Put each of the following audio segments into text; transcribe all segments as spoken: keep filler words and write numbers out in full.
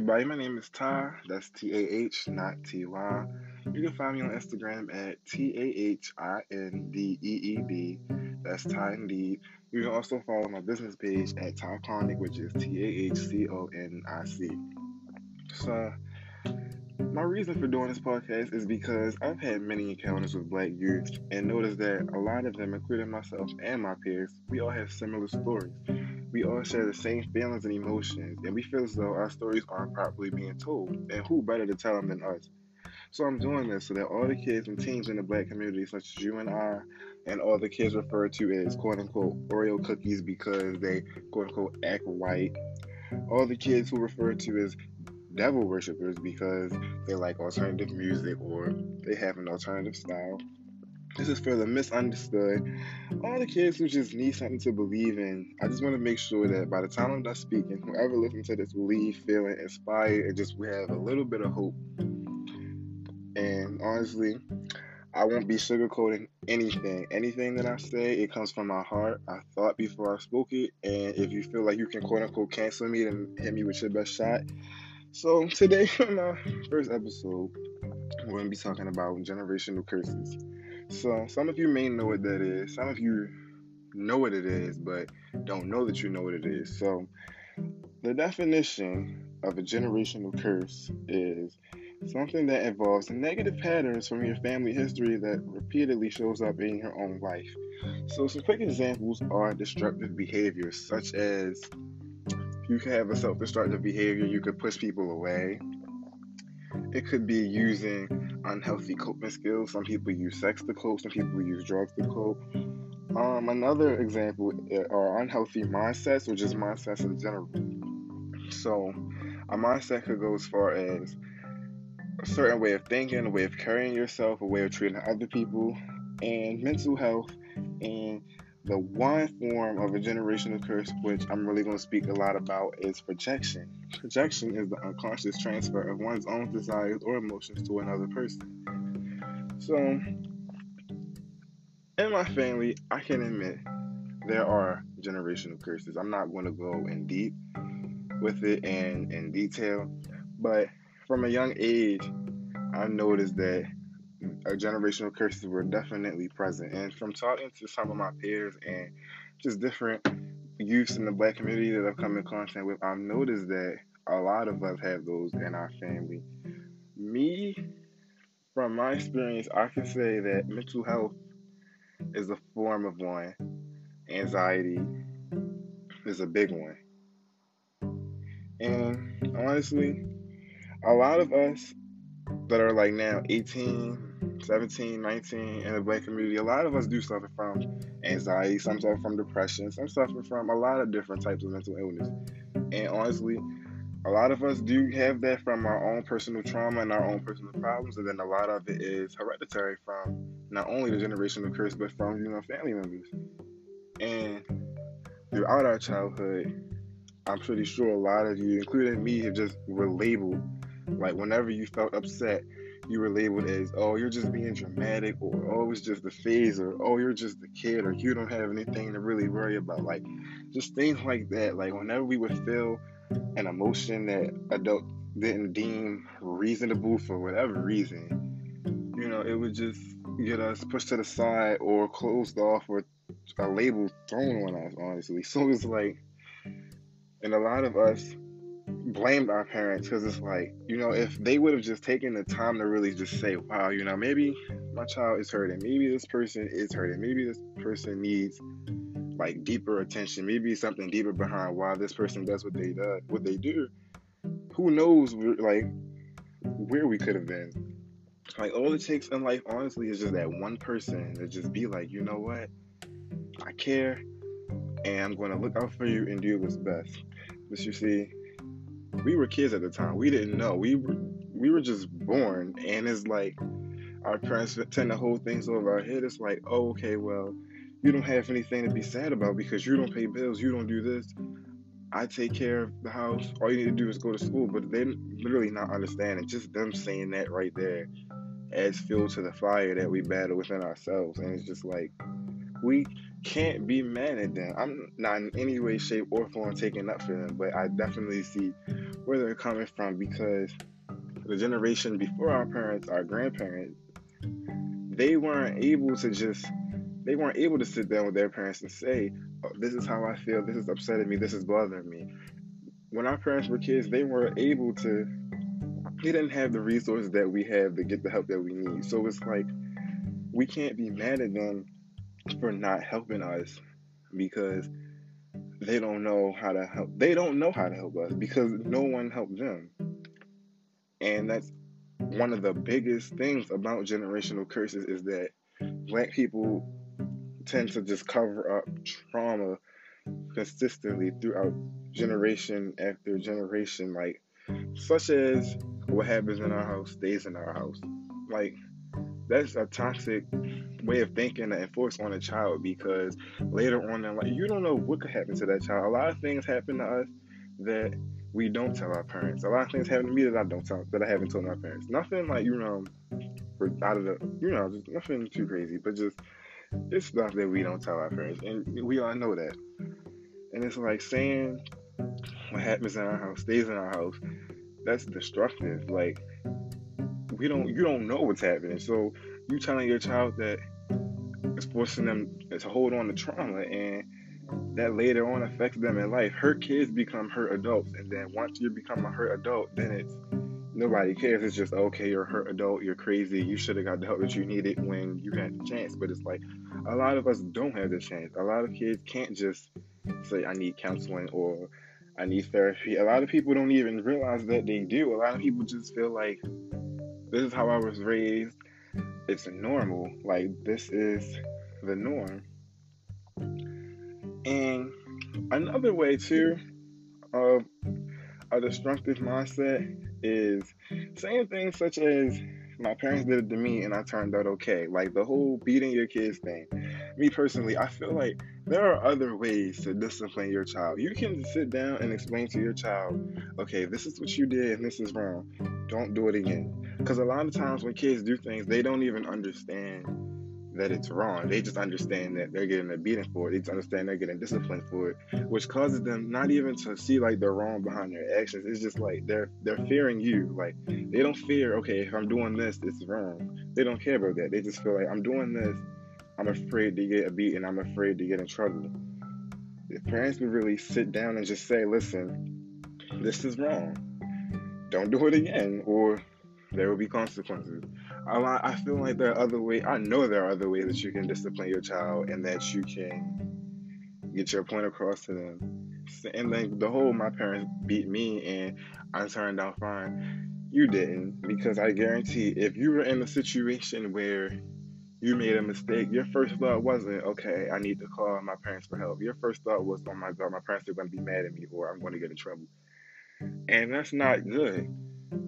everybody. My name is Tah. That's T A H, not T Y. You can find me on Instagram at T A H I N D E E D. That's Tah Indeed. You can also follow my business page at Tah Conic, which is T A H C O N I C. So, my reason for doing this podcast is because I've had many encounters with black youth and noticed that a lot of them, including myself and my peers, we all have similar stories. We all share the same feelings and emotions, and we feel as though our stories aren't properly being told, and who better to tell them than us? So I'm doing this so that all the kids and teens in the black community, such as you and I, and all the kids referred to as quote-unquote Oreo cookies because they quote-unquote act white, all the kids who referred to as devil worshippers because they like alternative music or they have an alternative style. This is for the misunderstood, all the kids who just need something to believe in. I just want to make sure that by the time I'm done speaking, whoever listens to this will leave feeling inspired and just we have a little bit of hope. And honestly, I won't be sugarcoating anything. Anything that I say, it comes from my heart. I thought before I spoke it, and if you feel like you can quote-unquote cancel me, then hit me with your best shot. So today, in our first episode, we're going to be talking about generational curses. So some of you may know what that is. Some of you know what it is, but don't know that you know what it is. So the definition of a generational curse is something that involves negative patterns from your family history that repeatedly shows up in your own life. So some quick examples are destructive behaviors, such as you can have a self-destructive behavior, you could push people away. It could be using unhealthy coping skills. Some people use sex to cope, some people use drugs to cope. Um, another example are unhealthy mindsets, which is mindsets in general. So a mindset could go as far as a certain way of thinking, a way of carrying yourself, a way of treating other people, and mental health, and the one form of a generational curse, which I'm really going to speak a lot about, is projection. Projection is the unconscious transfer of one's own desires or emotions to another person. So, in my family, I can admit there are generational curses. I'm not going to go in deep with it and in detail, but from a young age, I noticed that generational curses were definitely present, and from talking to some of my peers and just different youths in the black community that I've come in contact with, I've noticed that a lot of us have those in our family. Me, from my experience, I can say that mental health is a form of one. Anxiety is a big one. And honestly, a lot of us that are like now eighteen, seventeen, nineteen in the black community, a lot of us do suffer from anxiety, some suffer from depression, some suffer from a lot of different types of mental illness. And honestly, a lot of us do have that from our own personal trauma and our own personal problems, and then a lot of it is hereditary from not only the generational curse, but from, you know, family members. And throughout our childhood, I'm pretty sure a lot of you, including me, have just were labeled. Like, whenever you felt upset, you were labeled as, oh, you're just being dramatic, or oh, it's just a phase, or oh, you're just a kid, or you don't have anything to really worry about. Like, just things like that. Like, whenever we would feel an emotion that adults didn't deem reasonable for whatever reason, you know, it would just get us pushed to the side or closed off or a label thrown on us, honestly. So it's like, and a lot of us blamed our parents, because it's like, you know, if they would have just taken the time to really just say, wow, you know, maybe my child is hurting, maybe this person is hurting, maybe this person needs like deeper attention, maybe something deeper behind why this person does what they do, what they do. Who knows, like, where we could have been. Like, all it takes in life, honestly, is just that one person to just be like, you know what, I care, and I'm going to look out for you and do what's best. But you see, we were kids at the time. We didn't know. We were, we were just born. And it's like our parents tend to hold things over our head. It's like, oh, okay, well, you don't have anything to be sad about because you don't pay bills. You don't do this. I take care of the house. All you need to do is go to school. But they're literally not understanding. Just them saying that right there adds fuel to the fire that we battle within ourselves. And it's just like, we can't be mad at them. I'm not in any way, shape, or form taking up for them, but I definitely see where they're coming from, because the generation before our parents, our grandparents, they weren't able to just, they weren't able to sit down with their parents and say, oh, this is how I feel, this is upsetting me, this is bothering me. When our parents were kids, they were able to, they didn't have the resources that we have to get the help that we need. So it's like, we can't be mad at them for not helping us, because they don't know how to help. They don't know how to help us because no one helped them. And that's one of the biggest things about generational curses, is that Black people tend to just cover up trauma consistently throughout generation after generation, like such as what happens in our house stays in our house. Like, that's a toxic way of thinking that enforced on a child, because later on in life, you don't know what could happen to that child. A lot of things happen to us that we don't tell our parents. A lot of things happen to me that I don't tell, that I haven't told my parents. Nothing like, you know, out of the, you know, just nothing too crazy, but just, it's stuff that we don't tell our parents, and we all know that. And it's like saying what happens in our house stays in our house. That's destructive. Like, we don't, you don't know what's happening. So you telling your child that, it's forcing them to hold on to trauma, and that later on affects them in life. Hurt kids become hurt adults, and then once you become a hurt adult, then it's, nobody cares. It's just, okay, you're a hurt adult, you're crazy, you should have got the help that you needed when you had the chance. But it's like, a lot of us don't have the chance. A lot of kids can't just say, I need counseling or I need therapy. A lot of people don't even realize that they do. A lot of people just feel like, this is how I was raised, it's normal, like this is the norm. And another way too of a destructive mindset is saying things such as, my parents did it to me and I turned out okay. Like the whole beating your kids thing. Me personally, I feel like there are other ways to discipline your child. You can sit down and explain to your child, okay, this is what you did and this is wrong. Don't do it again. Because a lot of times when kids do things, they don't even understand that it's wrong. They just understand that they're getting a beating for it. They just understand they're getting disciplined for it, which causes them not even to see like the wrong behind their actions. It's just like they're they're fearing you. Like they don't fear, okay, if I'm doing this, it's wrong. They don't care about that. They just feel like, I'm doing this, I'm afraid to get a beat and I'm afraid to get in trouble. If parents would really sit down and just say, listen, this is wrong, don't do it again, or there will be consequences. I, I feel like there are other ways. I know there are other ways that you can discipline your child and that you can get your point across to them. And then the whole, my parents beat me and I turned out fine. You didn't, because I guarantee if you were in a situation where you made a mistake, your first thought wasn't, okay, I need to call my parents for help. Your first thought was, oh my God, my parents are going to be mad at me or I'm going to get in trouble. And that's not good.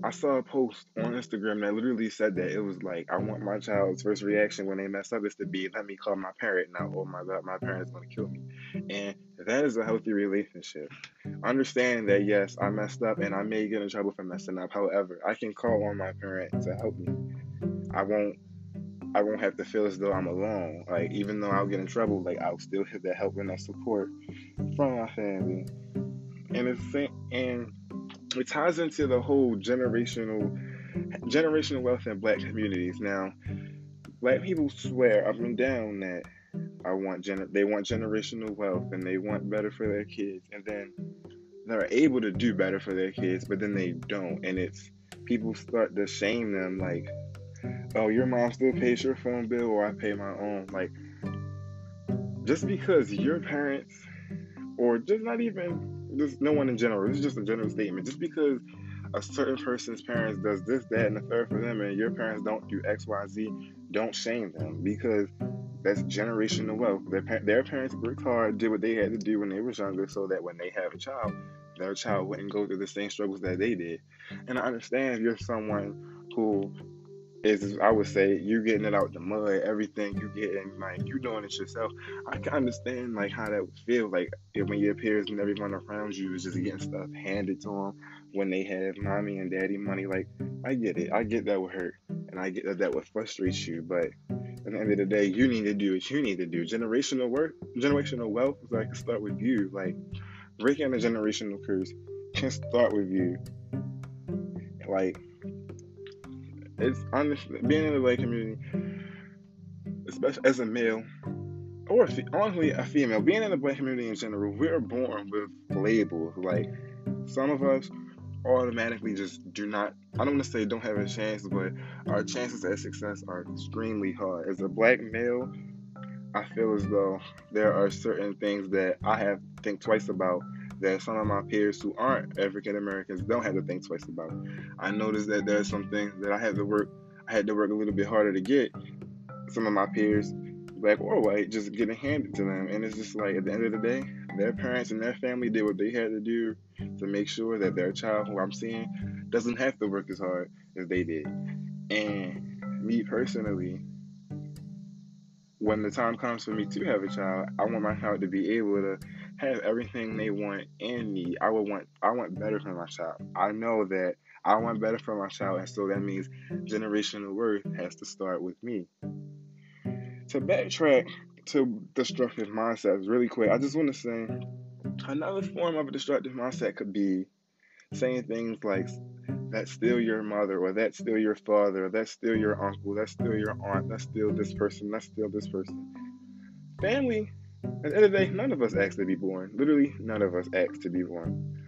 I saw a post on Instagram that literally said that. It was like, I want my child's first reaction when they mess up is to be, let me call my parent now. Oh my God, my parent's going to kill me. And that is a healthy relationship. Understanding that, yes, I messed up and I may get in trouble for messing up. However, I can call on my parent to help me. I won't, I won't have to feel as though I'm alone. Like, even though I'll get in trouble, like, I'll still have that help and that support from my family. And it's, and it ties into the whole generational generational wealth in Black communities. Now, Black people swear up and down that I want gener- they want generational wealth and they want better for their kids, and then they're able to do better for their kids, but then they don't, and it's, people start to shame them, like, oh, your mom still pays your phone bill or I pay my own. Like, just because your parents, or just not even just no one in general, this is just a general statement, just because a certain person's parents does this, that, and the third for them, and your parents don't do X, Y, Z, don't shame them, because that's generational wealth. Their, pa- their parents worked hard, did what they had to do when they were younger, so that when they have a child, their child wouldn't go through the same struggles that they did. And I understand if you're someone who is, I would say, you getting it out the mud, everything you getting, like, you doing it yourself. I can understand, like, how that would feel, like, when your peers and everyone around you is just getting stuff handed to them when they have mommy and daddy money. Like, I get it. I get that would hurt, and I get that that would frustrate you, but At the end of the day, you need to do what you need to do. Generational work, generational wealth is like, start with you. Like, breaking the generational curse can start with you. Like, it's honestly, being in the black community, especially as a male, or honestly a female, being in the black community in general, we're born with labels. Like, some of us automatically just do not, I don't want to say don't have a chance, but our chances at success are extremely hard. As a black male, I feel as though there are certain things that I have to think twice about that some of my peers who aren't African Americans don't have to think twice about. I noticed that there's some things that I had to work, I had to work a little bit harder to get. Some of my peers, black or white, just getting handed to them, and it's just like, at the end of the day, their parents and their family did what they had to do to make sure that their child, who I'm seeing, doesn't have to work as hard as they did. And me personally, when the time comes for me to have a child, I want my child to be able to have everything they want in me. I would want, I want better for my child. I know that I want better for my child, and so that means generational worth has to start with me. To backtrack to destructive mindsets really quick, I just want to say another form of a destructive mindset could be saying things like, that's still your mother, or that's still your father, or that's still your uncle, that's still your aunt, that's still this person, that's still this person. Family, at the end of the day, none of us asked to be born. Literally, none of us asked to be born.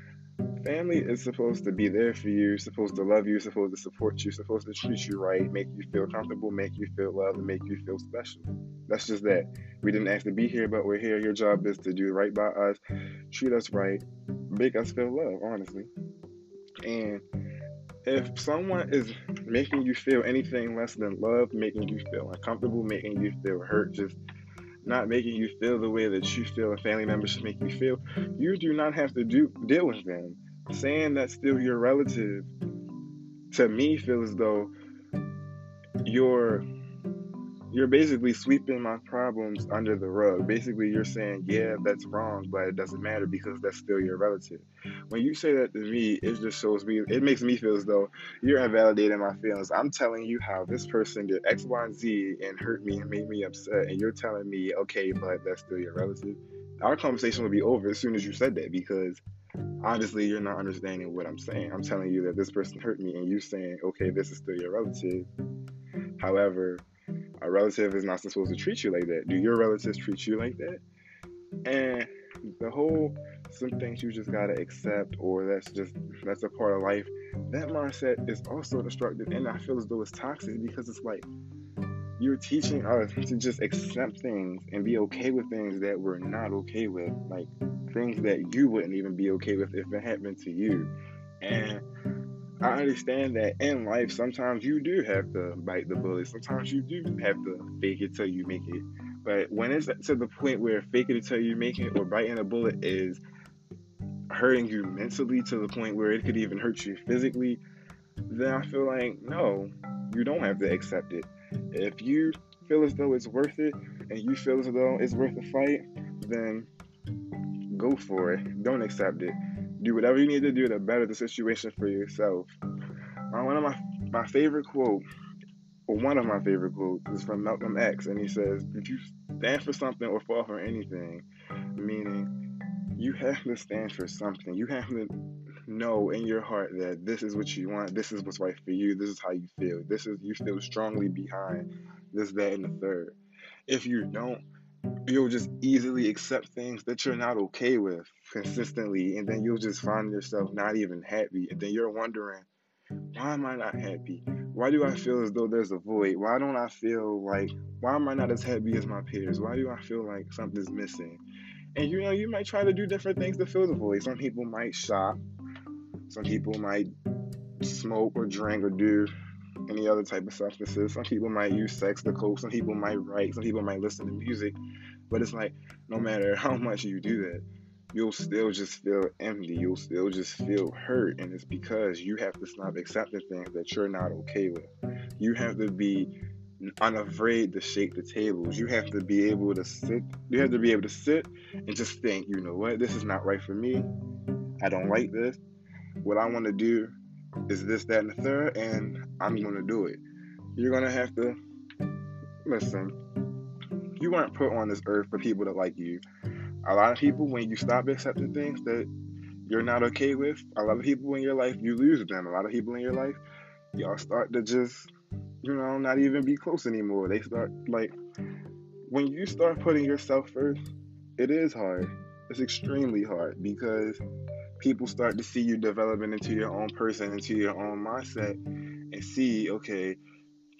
Family is supposed to be there for you, supposed to love you, supposed to support you, supposed to treat you right, make you feel comfortable, make you feel loved, and make you feel special. That's just that. We didn't ask to be here, but we're here. Your job is to do right by us, treat us right, make us feel loved, honestly. And if someone is making you feel anything less than love, making you feel uncomfortable, making you feel hurt, just not making you feel the way that you feel a family member should make you feel, you do not have to do deal with them. Saying that's still your relative, to me, feels as though you're you're basically sweeping my problems under the rug. Basically, you're saying, yeah, that's wrong, but it doesn't matter because that's still your relative. When you say that to me, it just shows me, it makes me feel as though you're invalidating my feelings. I'm telling you how this person did X, Y, and Z and hurt me and made me upset, and you're telling me, okay, but that's still your relative. Our conversation would be over as soon as you said that, because honestly, you're not understanding what I'm saying. I'm telling you that this person hurt me, and you saying, okay, this is still your relative. However, a relative is not supposed to treat you like that. Do your relatives treat you like that? And the whole, some things you just gotta accept, or that's just, that's a part of life, that mindset is also destructive, and I feel as though it's toxic, because it's like, you're teaching us to just accept things and be okay with things that we're not okay with, like things that you wouldn't even be okay with if it happened to you. And I understand that in life, sometimes you do have to bite the bullet. Sometimes you do have to fake it till you make it. But when it's to the point where fake it till you make it, or biting a bullet is hurting you mentally to the point where it could even hurt you physically, then I feel like, no, you don't have to accept it. If you feel as though it's worth it, and you feel as though it's worth the fight, then go for it. Don't accept it. Do whatever you need to do to better the situation for yourself. Uh, one of my my favorite quote, or one of my favorite quotes, is from Malcolm X, and he says, "If you stand for something or fall for anything," meaning you have to stand for something. You have to know in your heart that this is what you want, this is what's right for you, this is how you feel, this is, you feel strongly behind this, that, and the third. If you don't, you'll just easily accept things that you're not okay with consistently, and then you'll just find yourself not even happy, and then you're wondering, why am I not happy? Why do I feel as though there's a void? Why don't I feel like, why am I not as happy as my peers? Why do I feel like something's missing? And you know, you might try to do different things to fill the void. Some people might shop, some people might smoke or drink or do any other type of substances. Some people might use sex to cope. Some people might write. Some people might listen to music. But it's like, no matter how much you do that, you'll still just feel empty. You'll still just feel hurt. And it's because you have to stop accepting things that you're not okay with. You have to be unafraid to shake the tables. You have to be able to sit. You have to be able to sit and just think, you know what? This is not right for me. I don't like this. What I want to do is this, that, and the third, and I'm going to do it. You're going to have to listen, you weren't put on this earth for people to like you. A lot of people, when you stop accepting things that you're not okay with, a lot of people in your life, you lose them. A lot of people in your life, y'all start to just, you know, not even be close anymore. They start, like, when you start putting yourself first, it is hard. It's extremely hard because people start to see you developing into your own person, into your own mindset, and see, okay,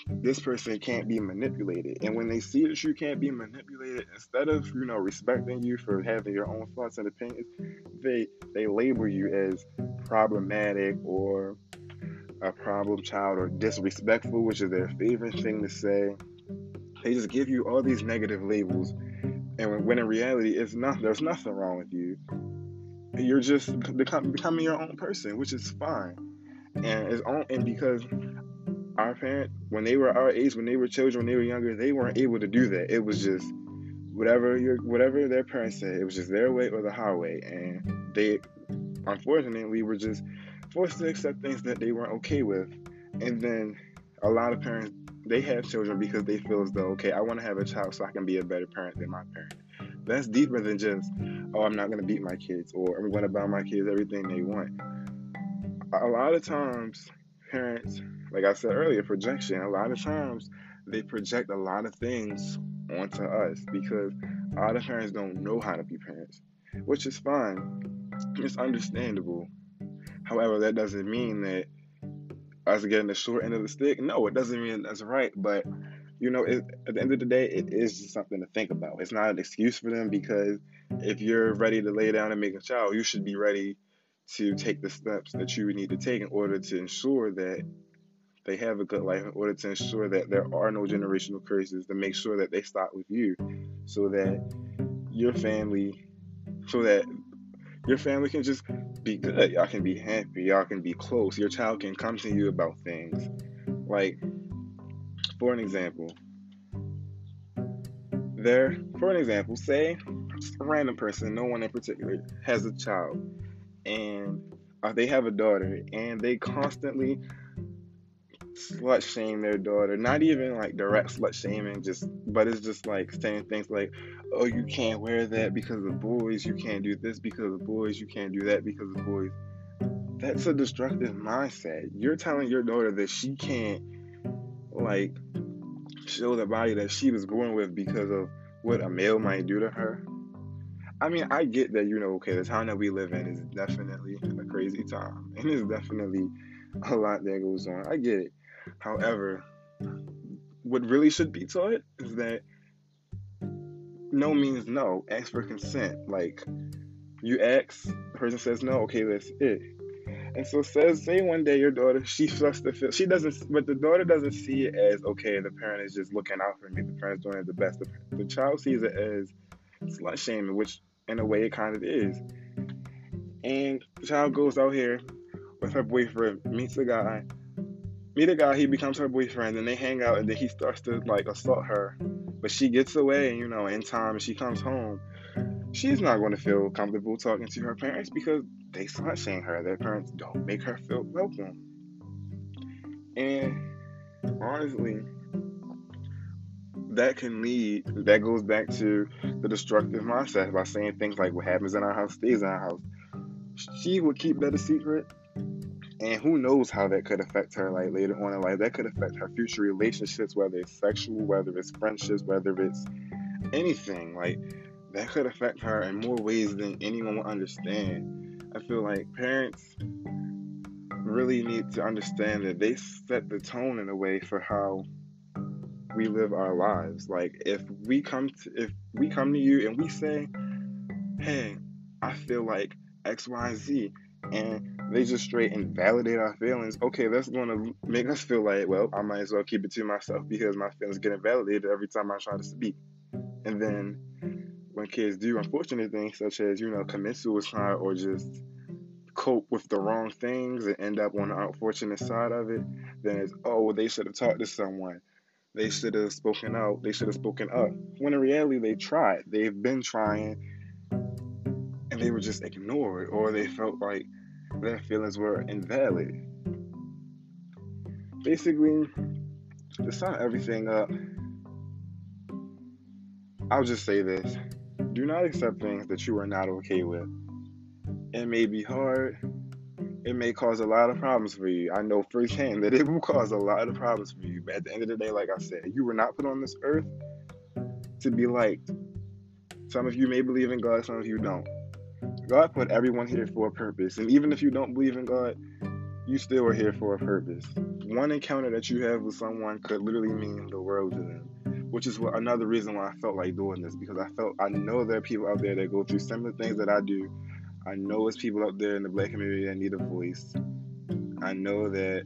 this person can't be manipulated. And when they see that you can't be manipulated, instead of, you know, respecting you for having your own thoughts and opinions, they they label you as problematic or a problem child or disrespectful, which is their favorite thing to say. They just give you all these negative labels, and when in reality, it's not. There's nothing wrong with you. You're just become, becoming your own person, which is fine. And it's on, and because our parents, when they were our age, when they were children, when they were younger, they weren't able to do that. It was just whatever your whatever their parents said. It was just their way or the highway, and they, unfortunately, were just forced to accept things that they weren't okay with. And then a lot of parents, they have children because they feel as though, okay, I want to have a child so I can be a better parent than my parent. That's deeper than just, oh, I'm not going to beat my kids, or I'm going to buy my kids everything they want. A lot of times, parents, like I said earlier, projection, a lot of times they project a lot of things onto us because a lot of parents don't know how to be parents, which is fine. It's understandable. However, that doesn't mean that us getting the short end of the stick. No, it doesn't mean that's right, but you know, it, at the end of the day, it is just something to think about. It's not an excuse for them, because if you're ready to lay down and make a child, you should be ready to take the steps that you need to take in order to ensure that they have a good life, in order to ensure that there are no generational curses, to make sure that they stop with you, so that your family, so that your family can just be good. Y'all can be happy. Y'all can be close. Your child can come to you about things. Like, for an example, there, for an example, say a random person, no one in particular, has a child, and uh, they have a daughter, and they constantly slut shame their daughter. Not even like direct slut shaming, just, but it's just like saying things like, oh, you can't wear that because of boys, you can't do this because of boys, you can't do that because of boys. That's a destructive mindset. You're telling your daughter that she can't, like, show the body that she was born with because of what a male might do to her. I mean, I get that, you know, okay, the time that we live in is definitely a crazy time, and it's definitely a lot that goes on. I get it. However, what really should be taught is that no means no. Ask for consent. Like, you ask, the person says no, okay, that's it. And so says, say one day your daughter, she fluffs the field. She doesn't, but the daughter doesn't see it as, okay, the parent is just looking out for me, the parent's doing it the best. The, the child sees it as slut shaming, which in a way it kind of is. And the child goes out here with her boyfriend, meets a guy, meet a guy, he becomes her boyfriend, and they hang out, and then he starts to, like, assault her. But she gets away, you know, in time, and she comes home. She's not going to feel comfortable talking to her parents because they slut shame her. Their parents don't make her feel welcome. And honestly, that can lead, that goes back to the destructive mindset by saying things like, what happens in our house stays in our house. She would keep that a secret, and who knows how that could affect her, like, later on in life. That could affect her future relationships, whether it's sexual, whether it's friendships, whether it's anything. Like, that could affect her in more ways than anyone will understand. I feel like parents really need to understand that they set the tone in a way for how we live our lives. Like, if we come to, if we come to you and we say, hey, I feel like X, Y, Z, and they just straight invalidate our feelings, okay, that's going to make us feel like, well, I might as well keep it to myself because my feelings get invalidated every time I try to speak. And then when kids do unfortunate things such as, you know, commit suicide or just cope with the wrong things and end up on the unfortunate side of it, then it's, oh, well, they should have talked to someone. They should have spoken out. They should have spoken up. When in reality, they tried. They've been trying, and they were just ignored, or they felt like their feelings were invalid. Basically, to sum everything up, I'll just say this. Do not accept things that you are not okay with. It may be hard. It may cause a lot of problems for you. I know firsthand that it will cause a lot of problems for you. But at the end of the day, like I said, you were not put on this earth to be liked. Some of you may believe in God, some of you don't. God put everyone here for a purpose. And even if you don't believe in God, you still are here for a purpose. One encounter that you have with someone could literally mean the world to them, which is what, another reason why I felt like doing this, because I felt, I know there are people out there that go through similar things that I do. I know it's people out there in the Black community that need a voice. I know that,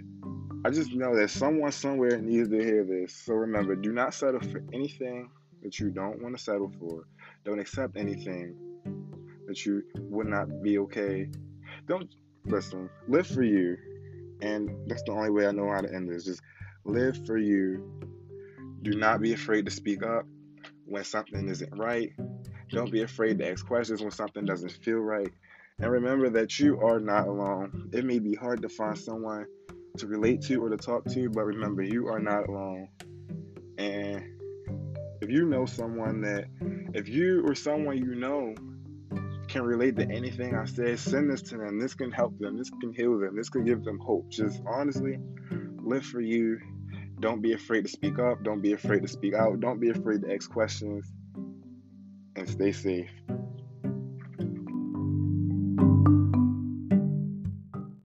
I just know that someone somewhere needs to hear this. So remember, do not settle for anything that you don't want to settle for. Don't accept anything that you would not be okay. Don't, listen, live for you. And that's the only way I know how to end this. Just live for you. Do not be afraid to speak up when something isn't right. Don't be afraid to ask questions when something doesn't feel right. And remember that you are not alone. It may be hard to find someone to relate to or to talk to, but remember, you are not alone. And if you know someone that, if you or someone you know can relate to anything I said, send this to them. This can help them. This can heal them. This can give them hope. Just honestly, live for you. Don't be afraid to speak up. Don't be afraid to speak out. Don't be afraid to ask questions. And stay safe.